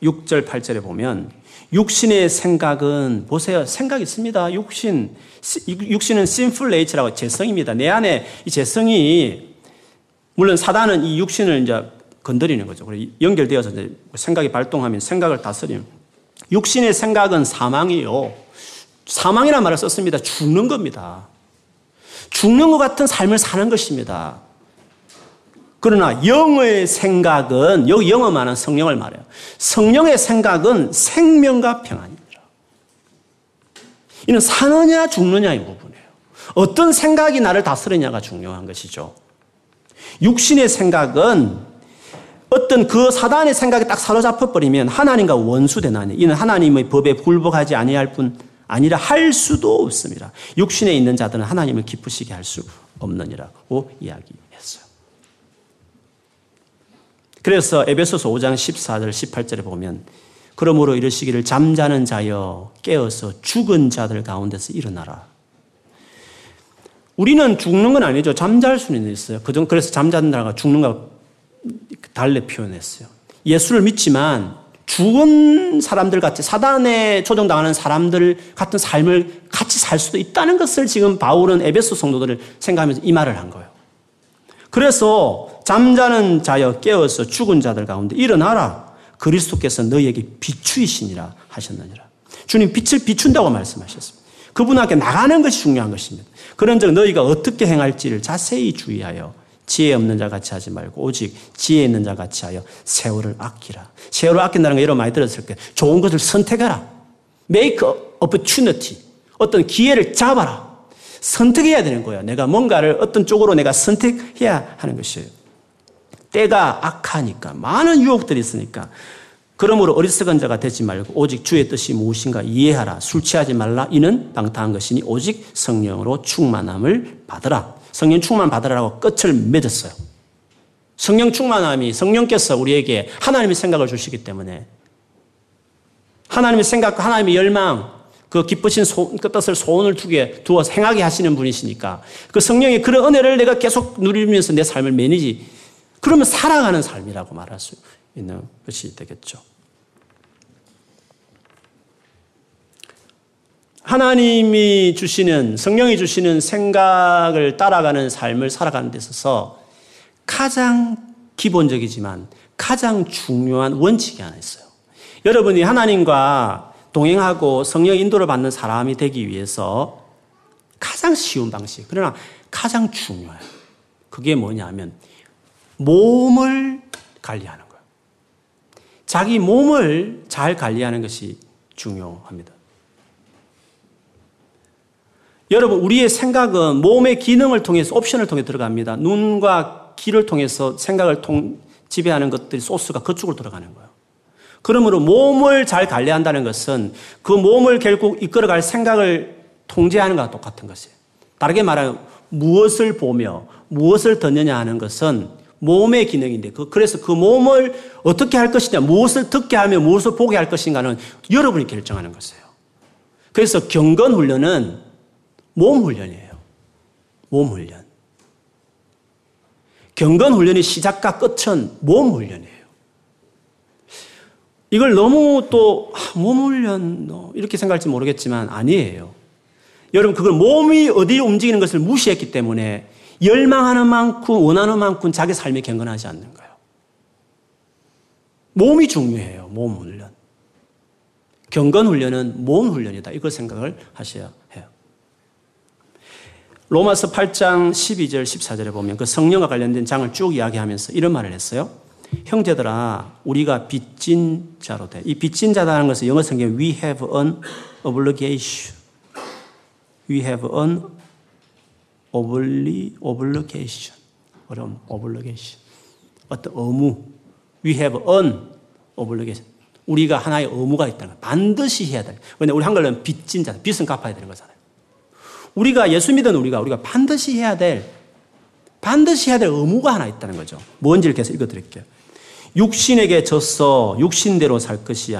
육 절 팔 절에 보면 육신의 생각은 보세요. 생각이 있습니다. 육신, 육신은 sinful nature라고 죄성입니다. 내 안에 이 죄성이 물론 사단은 이 육신을 이제 건드리는 거죠. 연결되어서 이제 생각이 발동하면 생각을 다스리는 육신의 생각은 사망이요. 사망이라는 말을 썼습니다. 죽는 겁니다. 죽는 것 같은 삶을 사는 것입니다. 그러나 영의 생각은 여기 영어 말은 성령을 말해요. 성령의 생각은 생명과 평안입니다. 이는 사느냐 죽느냐의 부분이에요. 어떤 생각이 나를 다스리냐가 중요한 것이죠. 육신의 생각은 어떤 그 사단의 생각에 딱 사로잡혀 버리면 하나님과 원수되나니 이는 하나님의 법에 굴복하지 아니할 뿐 아니라 할 수도 없습니다. 육신에 있는 자들은 하나님을 기쁘시게 할 수 없느니라고 이야기했어요. 그래서 에베소서 오 장 십사 절 십팔 절에 보면 그러므로 이르시기를 잠자는 자여 깨어서 죽은 자들 가운데서 일어나라. 우리는 죽는 건 아니죠. 잠잘 수는 있어요. 그래서 잠자는 자가 죽는 것과 달리 표현했어요. 예수를 믿지만 죽은 사람들 같이 사단에 초종당하는 사람들 같은 삶을 같이 살 수도 있다는 것을 지금 바울은 에베소 성도들을 생각하면서 이 말을 한 거예요. 그래서 잠자는 자여 깨어서 죽은 자들 가운데 일어나라. 그리스도께서 너희에게 비추이시니라 하셨느니라. 주님 빛을 비춘다고 말씀하셨습니다. 그분 앞에 나가는 것이 중요한 것입니다. 그런즉 너희가 어떻게 행할지를 자세히 주의하여 지혜 없는 자 같이 하지 말고 오직 지혜 있는 자 같이 하여 세월을 아끼라. 세월을 아낀다는 거 여러분 많이 들었을 거예요. 좋은 것을 선택하라. Make opportunity. 어떤 기회를 잡아라. 선택해야 되는 거예요. 내가 뭔가를 어떤 쪽으로 내가 선택해야 하는 것이에요. 때가 악하니까 많은 유혹들이 있으니까 그러므로 어리석은 자가 되지 말고 오직 주의 뜻이 무엇인가 이해하라. 술 취하지 말라. 이는 방탕한 것이니 오직 성령으로 충만함을 받으라. 성령 충만 받으라고 끝을 맺었어요. 성령 충만함이 성령께서 우리에게 하나님의 생각을 주시기 때문에 하나님의 생각과 하나님의 열망 그 기쁘신 소, 그 뜻을 소원을 두게 두어서 행하게 하시는 분이시니까 그 성령의 그런 은혜를 내가 계속 누리면서 내 삶을 매니지 그러면 살아가는 삶이라고 말할 수 있는 것이 되겠죠. 하나님이 주시는 성령이 주시는 생각을 따라가는 삶을 살아가는 데 있어서 가장 기본적이지만 가장 중요한 원칙이 하나 있어요. 여러분이 하나님과 동행하고 성령 인도를 받는 사람이 되기 위해서 가장 쉬운 방식, 그러나 가장 중요해요. 그게 뭐냐면 몸을 관리하는 거예요. 자기 몸을 잘 관리하는 것이 중요합니다. 여러분 우리의 생각은 몸의 기능을 통해서 옵션을 통해 들어갑니다. 눈과 귀를 통해서 생각을 통, 지배하는 것들이 소스가 그쪽으로 들어가는 거예요. 그러므로 몸을 잘 관리한다는 것은 그 몸을 결국 이끌어갈 생각을 통제하는 것과 똑같은 것이에요. 다르게 말하면 무엇을 보며 무엇을 듣느냐 하는 것은 몸의 기능인데 그래서 그 몸을 어떻게 할 것이냐 무엇을 듣게 하며 무엇을 보게 할 것인가는 여러분이 결정하는 것이에요. 그래서 경건 훈련은 몸 훈련이에요. 몸 훈련. 경건 훈련의 시작과 끝은 몸 훈련이에요. 이걸 너무 또 몸 훈련 이렇게 생각할지 모르겠지만 아니에요. 여러분 그걸 몸이 어디 움직이는 것을 무시했기 때문에 열망하는 만큼 원하는 만큼 자기 삶이 경건하지 않는 거예요. 몸이 중요해요. 몸 훈련. 경건 훈련은 몸 훈련이다. 이걸 생각을 하셔야 해요. 로마서 팔 장 십이 절 십사 절에 보면 그 성령과 관련된 장을 쭉 이야기하면서 이런 말을 했어요. 형제들아 우리가 빚진 자로 돼. 이 빚진 자라는 것은 영어 성경에 we have an obligation. we have an obli, obligation. 어려운 obligation. 어떤 의무. we have an obligation. 우리가 하나의 의무가 있다는 거예요. 반드시 해야 돼. 왜냐하면 우리 한글로는 빚진 자. 빚은 갚아야 되는 거잖아요. 우리가 예수 믿은 우리가 우리가 반드시 해야 될 반드시 해야 될 의무가 하나 있다는 거죠. 뭔지를 계속 읽어드릴게요. 육신에게 져서 육신대로 살 것이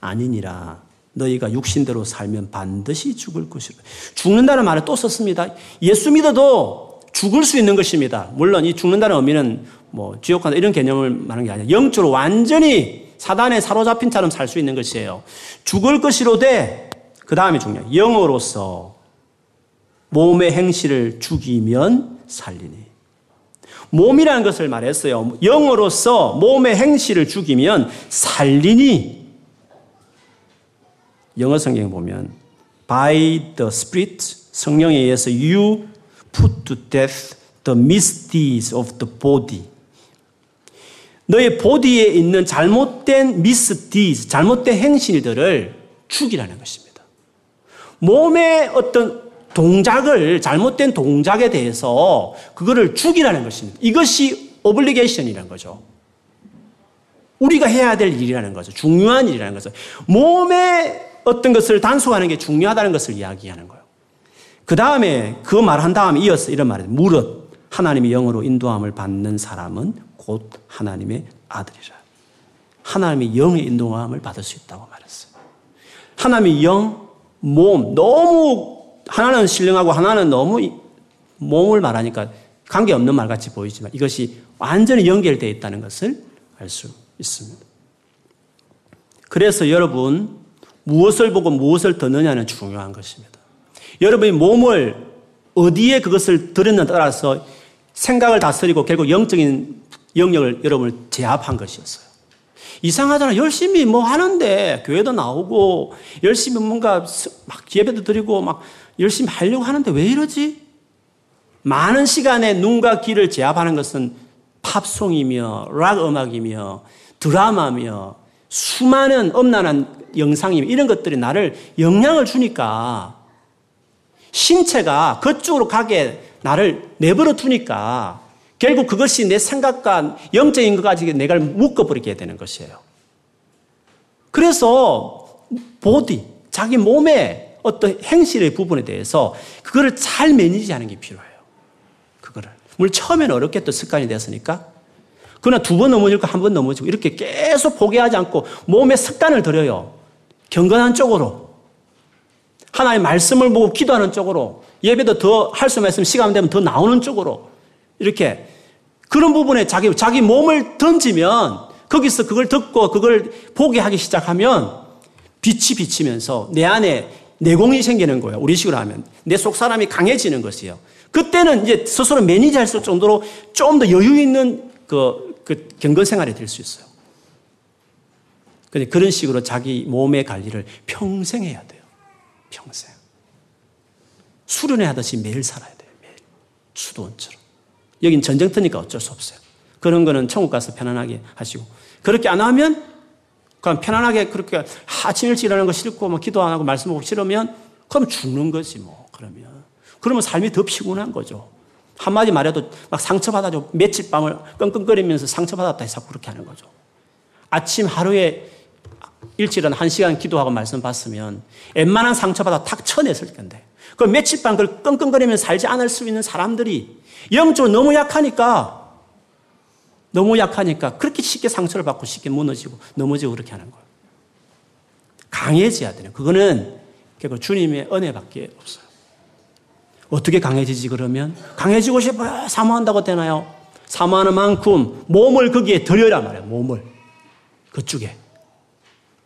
아니니라. 너희가 육신대로 살면 반드시 죽을 것이다. 죽는다는 말을 또 썼습니다. 예수 믿어도 죽을 수 있는 것입니다. 물론 이 죽는다는 의미는 뭐 지옥 간다 이런 개념을 말하는 게 아니라 영적으로 완전히 사단에 사로잡힌 자처럼 살 수 있는 것이에요. 죽을 것이로되 그 다음이 중요해요. 영으로서 몸의 행실을 죽이면 살리니. 몸이라는 것을 말했어요. 영으로서 몸의 행실을 죽이면 살리니. 영어 성경에 보면 By the Spirit, 성령에 의해서 you put to death the misdeeds of the body. 너의 보디에 있는 잘못된 misdeeds, 잘못된 행실들을 죽이라는 것입니다. 몸의 어떤 동작을 잘못된 동작에 대해서 그거를 죽이라는 것입니다. 이것이 obligation이라는 거죠. 우리가 해야 될 일이라는 거죠. 중요한 일이라는 거죠. 몸의 어떤 것을 단속하는 게 중요하다는 것을 이야기하는 거예요. 그 다음에 그 말 한 다음에 이어서 이런 말이에요. 무릇 하나님의 영으로 인도함을 받는 사람은 곧 하나님의 아들이라. 하나님의 영의 인도함을 받을 수 있다고 말했어요. 하나님의 영, 몸, 너무 하나는 신령하고 하나는 너무 몸을 말하니까 관계없는 말같이 보이지만 이것이 완전히 연결되어 있다는 것을 알 수 있습니다. 그래서 여러분, 무엇을 보고 무엇을 듣느냐는 중요한 것입니다. 여러분이 몸을 어디에 그것을 들었느냐에 따라서 생각을 다스리고 결국 영적인 영역을 여러분을 제압한 것이었어요. 이상하잖아요. 열심히 뭐 하는데 교회도 나오고 열심히 뭔가 막 예배도 드리고 막 열심히 하려고 하는데 왜 이러지? 많은 시간에 눈과 귀를 제압하는 것은 팝송이며 락 음악이며 드라마며 수많은 음란한 영상이며 이런 것들이 나를 영향을 주니까 신체가 그쪽으로 가게 나를 내버려 두니까 결국 그것이 내 생각과 영적인 것까지 내가 묶어버리게 되는 것이에요. 그래서 보디, 자기 몸의 어떤 행실의 부분에 대해서 그거를 잘 매니지하는 게 필요해요. 그거를. 물론 처음에는 어렵게 또 습관이 됐으니까. 그러나 두 번 넘어지고 한 번 넘어지고 이렇게 계속 포기하지 않고 몸의 습관을 들여요. 경건한 쪽으로. 하나님의 말씀을 보고 기도하는 쪽으로. 예배도 더 할 수만 있으면 시간 되면 더 나오는 쪽으로. 이렇게 그런 부분에 자기, 자기 몸을 던지면 거기서 그걸 듣고 그걸 보게 하기 시작하면 빛이 비치면서 내 안에 내공이 생기는 거예요. 우리 식으로 하면. 내 속 사람이 강해지는 것이에요. 그때는 이제 스스로 매니지할 수 정도로 좀 더 여유 있는 그, 그 경건 생활이 될 수 있어요. 그런데 그런 식으로 자기 몸의 관리를 평생 해야 돼요. 평생. 수련회 하듯이 매일 살아야 돼요. 매일. 수도원처럼. 여긴 전쟁터니까 어쩔 수 없어요. 그런 거는 천국 가서 편안하게 하시고. 그렇게 안 하면, 그럼 편안하게 그렇게 아침 일찍 일하는 거 싫고, 뭐 기도 안 하고 말씀 보고 싫으면, 그럼 죽는 거지 뭐, 그러면. 그러면 삶이 더 피곤한 거죠. 한마디 말해도 막 상처받아서 며칠 밤을 끙끙거리면서 상처받았다 해서 그렇게 하는 거죠. 아침 하루에 일찍 일어나 한 시간 기도하고 말씀 봤으면, 웬만한 상처받아 탁 쳐냈을 건데. 그 며칠 밤 그걸 끙끙거리면서 살지 않을 수 있는 사람들이 영적으로 너무 약하니까, 너무 약하니까 그렇게 쉽게 상처를 받고 쉽게 무너지고 넘어지고 그렇게 하는 거예요. 강해져야 되는 그거는 결국 주님의 은혜밖에 없어요. 어떻게 강해지지 그러면? 강해지고 싶어요. 사모한다고 되나요? 사모하는 만큼 몸을 거기에 들여라 말이에요. 몸을. 그쪽에.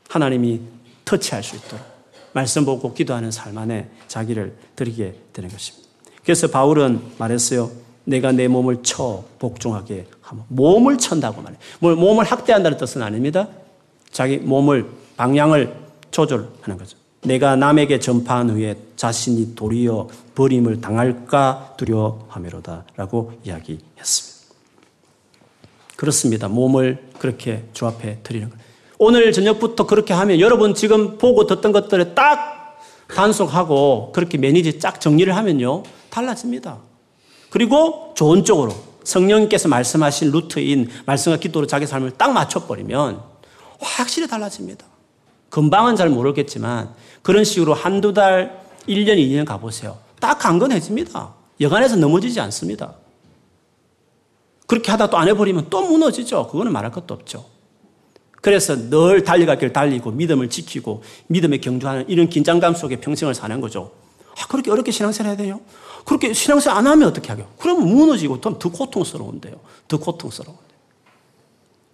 하나님이 터치할 수 있도록. 말씀 보고 기도하는 삶 안에 자기를 드리게 되는 것입니다. 그래서 바울은 말했어요. 내가 내 몸을 쳐 복종하게 하면 몸을 천다고 말해요. 몸을 학대한다는 뜻은 아닙니다. 자기 몸을 방향을 조절하는 거죠. 내가 남에게 전파한 후에 자신이 도리어 버림을 당할까 두려워하미로다 라고 이야기했습니다. 그렇습니다. 몸을 그렇게 조합해 드리는 거예요. 오늘 저녁부터 그렇게 하면 여러분 지금 보고 듣던 것들을 딱 단속하고 그렇게 매니지 쫙 정리를 하면요. 달라집니다. 그리고 좋은 쪽으로 성령님께서 말씀하신 루트인 말씀과 기도로 자기 삶을 딱 맞춰버리면 확실히 달라집니다. 금방은 잘 모르겠지만 그런 식으로 한두 달, 일 년, 이 년 가보세요. 딱 강건해집니다. 여간에서 넘어지지 않습니다. 그렇게 하다 또 안 해버리면 또 무너지죠. 그거는 말할 것도 없죠. 그래서 늘 달려갈 길 달리고 믿음을 지키고 믿음에 경주하는 이런 긴장감 속에 평생을 사는 거죠. 아, 그렇게 어렵게 신앙생활 해야 돼요? 그렇게 신앙생활 안 하면 어떻게 하게요? 그러면 무너지고 더 고통스러운데요. 더 고통스러운데.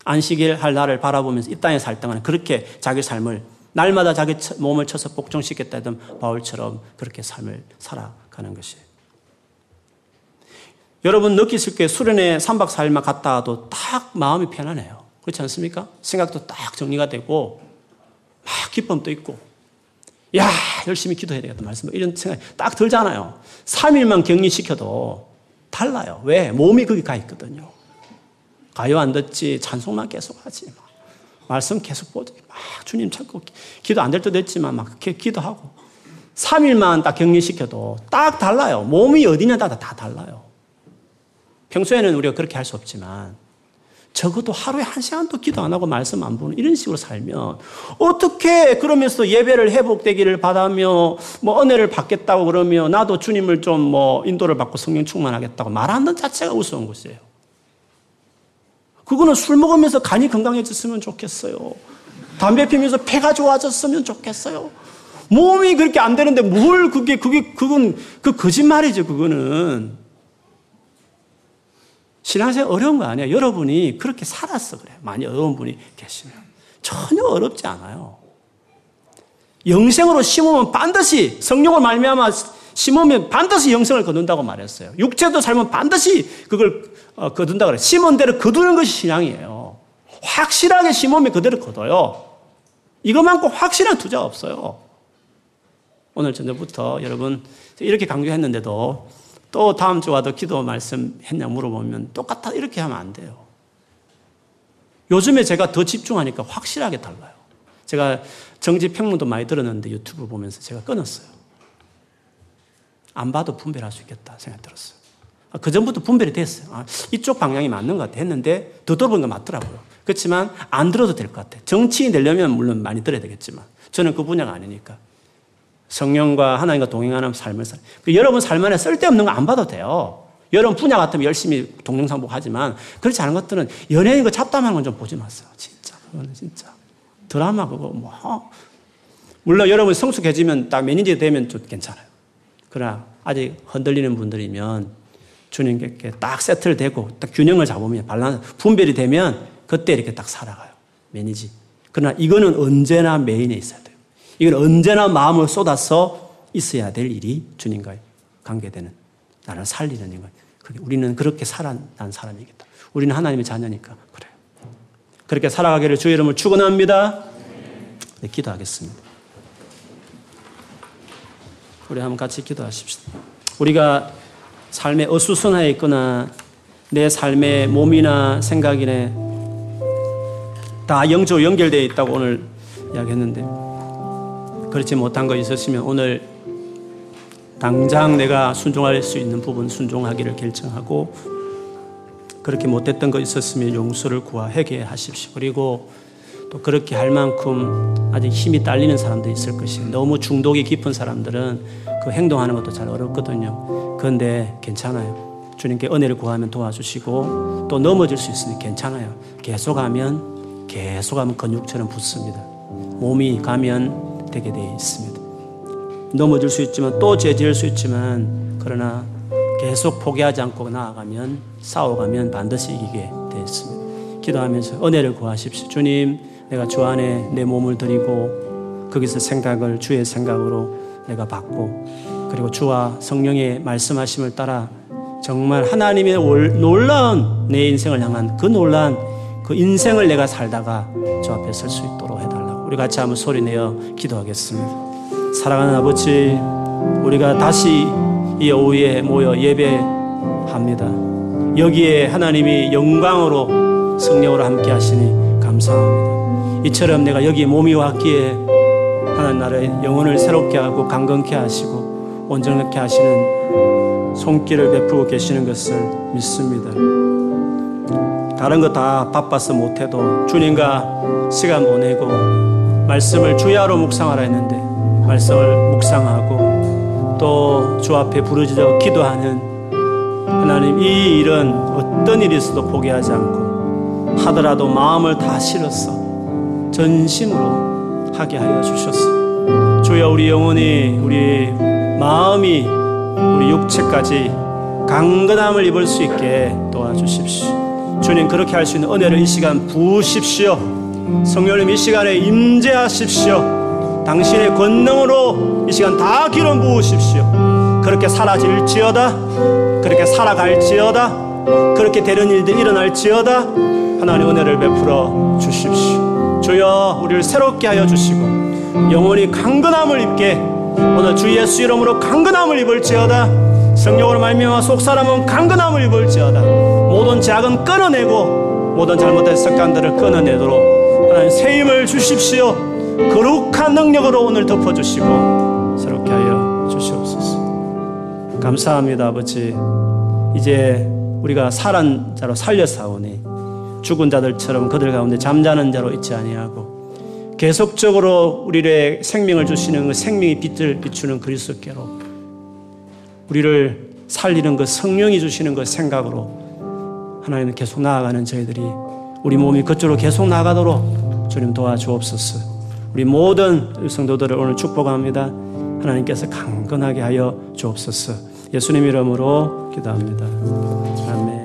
안식일 할 날을 바라보면서 이 땅에 살 동안 그렇게 자기 삶을 날마다 자기 몸을 쳐서 복종시켰다 하던 바울처럼 그렇게 삶을 살아가는 것이에요. 여러분 느끼실 거예요. 수련회 삼 박 사 일만 갔다 와도 딱 마음이 편안해요. 그렇지 않습니까? 생각도 딱 정리가 되고 막 기쁨도 있고 야 열심히 기도해야 되겠다 말씀 이런 생각이 딱 들잖아요. 삼 일만 격리시켜도 달라요. 왜? 몸이 거기 가 있거든요. 가요 안 듣지 찬송만 계속 하지 막. 말씀 계속 보지 막 주님 찾고 기도 안 될 때도 했지만 막 그렇게 기도하고 삼 일만 딱 격리시켜도 딱 달라요. 몸이 어디냐 따라 다 달라요. 평소에는 우리가 그렇게 할 수 없지만 적어도 하루에 한 시간도 기도 안 하고 말씀 안 보는 이런 식으로 살면 어떻게 그러면서 예배를 회복되기를 바라며 뭐 은혜를 받겠다고 그러며 나도 주님을 좀 뭐 인도를 받고 성령 충만하겠다고 말하는 자체가 우스운 것이에요. 그거는 술 먹으면서 간이 건강해졌으면 좋겠어요. 담배 피면서 폐가 좋아졌으면 좋겠어요. 몸이 그렇게 안 되는데 뭘 그게 그게 그건 그 거짓말이죠. 그거는 신앙생활 어려운 거 아니에요. 여러분이 그렇게 살았어 그래요. 많이 어려운 분이 계시면 전혀 어렵지 않아요. 영생으로 심으면 반드시 성령을 말미암아 심으면 반드시 영생을 거둔다고 말했어요. 육체도 삶은 반드시 그걸 거둔다고 그래요. 심은 대로 거두는 것이 신앙이에요. 확실하게 심으면 그대로 거둬요. 이것만큼 확실한 투자가 없어요. 오늘 저녁부터 여러분 이렇게 강조했는데도 또 다음 주 와도 기도 말씀 했냐 물어보면 똑같아 이렇게 하면 안 돼요. 요즘에 제가 더 집중하니까 확실하게 달라요. 제가 정지 평론도 많이 들었는데 유튜브 보면서 제가 끊었어요. 안 봐도 분별할 수 있겠다 생각 들었어요. 아, 그전부터 분별이 됐어요. 아, 이쪽 방향이 맞는 것 같아 했는데 더 들어본 거 맞더라고요. 그렇지만 안 들어도 될 것 같아. 정치인이 되려면 물론 많이 들어야 되겠지만 저는 그 분야가 아니니까. 성령과 하나님과 동행하는 삶을 살. 여러분 삶 안에 쓸데없는 거 안 봐도 돼요. 여러분 분야 같으면 열심히 동정상복하지만 그렇지 않은 것들은 연예인 거 잡담하는 건 좀 보지 마세요. 진짜 그거는 진짜 드라마 그거 뭐 물론 여러분 성숙해지면 딱 매니저 되면 좀 괜찮아요. 그러나 아직 흔들리는 분들이면 주님께 딱 세틀되고 딱 균형을 잡으면 밸런스 분별이 되면 그때 이렇게 딱 살아가요. 매니지. 그러나 이거는 언제나 메인에 있어요. 이건 언제나 마음을 쏟아서 있어야 될 일이 주님과의 관계되는 나를 살리는 일. 우리는 그렇게 살아난 사람이겠다. 우리는 하나님의 자녀니까 그래요. 그렇게 살아가기를 주의 이름으로 축원합니다. 네, 기도하겠습니다. 우리 한번 같이 기도하십시다. 우리가 삶의 어수선하에 있거나 내 삶의 몸이나 생각이나 다 영적으로 연결되어 있다고 오늘 이야기했는데 그렇지 못한 거 있으시면 오늘 당장 내가 순종할 수 있는 부분 순종하기를 결정하고 그렇게 못했던 거 있었으면 용서를 구하 회개하십시오. 그리고 또 그렇게 할 만큼 아직 힘이 딸리는 사람도 있을 것이에요. 너무 중독이 깊은 사람들은 그 행동하는 것도 잘 어렵거든요. 그런데 괜찮아요. 주님께 은혜를 구하면 도와주시고 또 넘어질 수 있으니 괜찮아요. 계속하면 계속하면 근육처럼 붙습니다. 몸이 가면 되게 되어 있습니다. 넘어질 수 있지만 또 죄지을 수 있지만 그러나 계속 포기하지 않고 나아가면 싸워가면 반드시 이기게 되어 있습니다. 기도하면서 은혜를 구하십시오. 주님, 내가 주 안에 내 몸을 드리고 거기서 생각을 주의 생각으로 내가 받고 그리고 주와 성령의 말씀하심을 따라 정말 하나님의 놀라운 내 인생을 향한 그 놀라운 그 인생을 내가 살다가 주 앞에 설 수 있도록 해달라. 우리 같이 한번 소리내어 기도하겠습니다. 사랑하는 아버지, 우리가 다시 이 오후에 모여 예배합니다. 여기에 하나님이 영광으로 성령으로 함께 하시니 감사합니다. 이처럼 내가 여기 몸이 왔기에 하나님 나라의 영혼을 새롭게 하고 강건케 하시고 온전하게 하시는 손길을 베푸고 계시는 것을 믿습니다. 다른 거 다 바빠서 못해도 주님과 시간 보내고 말씀을 주야로 묵상하라 했는데 말씀을 묵상하고 또 주 앞에 부르짖어 기도하는 하나님, 이 일은 어떤 일이 있어도 포기하지 않고 하더라도 마음을 다 실어서 전심으로 하게 하여 주셨소. 주여, 우리 영혼이 우리 마음이 우리 육체까지 강건함을 입을 수 있게 도와주십시오. 주님, 그렇게 할 수 있는 은혜를 이 시간 부으십시오. 성령님, 이 시간에 임재하십시오. 당신의 권능으로 이 시간 다 기름 부으십시오. 그렇게 사라질지어다, 그렇게 살아갈지어다, 그렇게 되는 일들이 일어날지어다. 하나님, 은혜를 베풀어 주십시오. 주여, 우리를 새롭게 하여 주시고 영원히 강건함을 입게 오늘 주 예수 이름으로 강건함을 입을지어다. 성령으로 말미암아 속사람은 강건함을 입을지어다. 모든 작은 끊어내고 모든 잘못된 습관들을 끊어내도록 하나님, 새 힘을 주십시오. 거룩한 능력으로 오늘 덮어주시고 새롭게 하여 주시옵소서. 감사합니다. 아버지, 이제 우리가 살한 자로 살려 사오니 죽은 자들처럼 그들 가운데 잠자는 자로 있지 아니하고 계속적으로 우리의 생명을 주시는 그 생명의 빛을 비추는 그리스도께로, 우리를 살리는 그 성령이 주시는 그 생각으로 하나님은 계속 나아가는 저희들이, 우리 몸이 그쪽으로 계속 나아가도록 주님 도와주옵소서. 우리 모든 성도들을 오늘 축복합니다. 하나님께서 강건하게 하여 주옵소서. 예수님 이름으로 기도합니다. 아멘.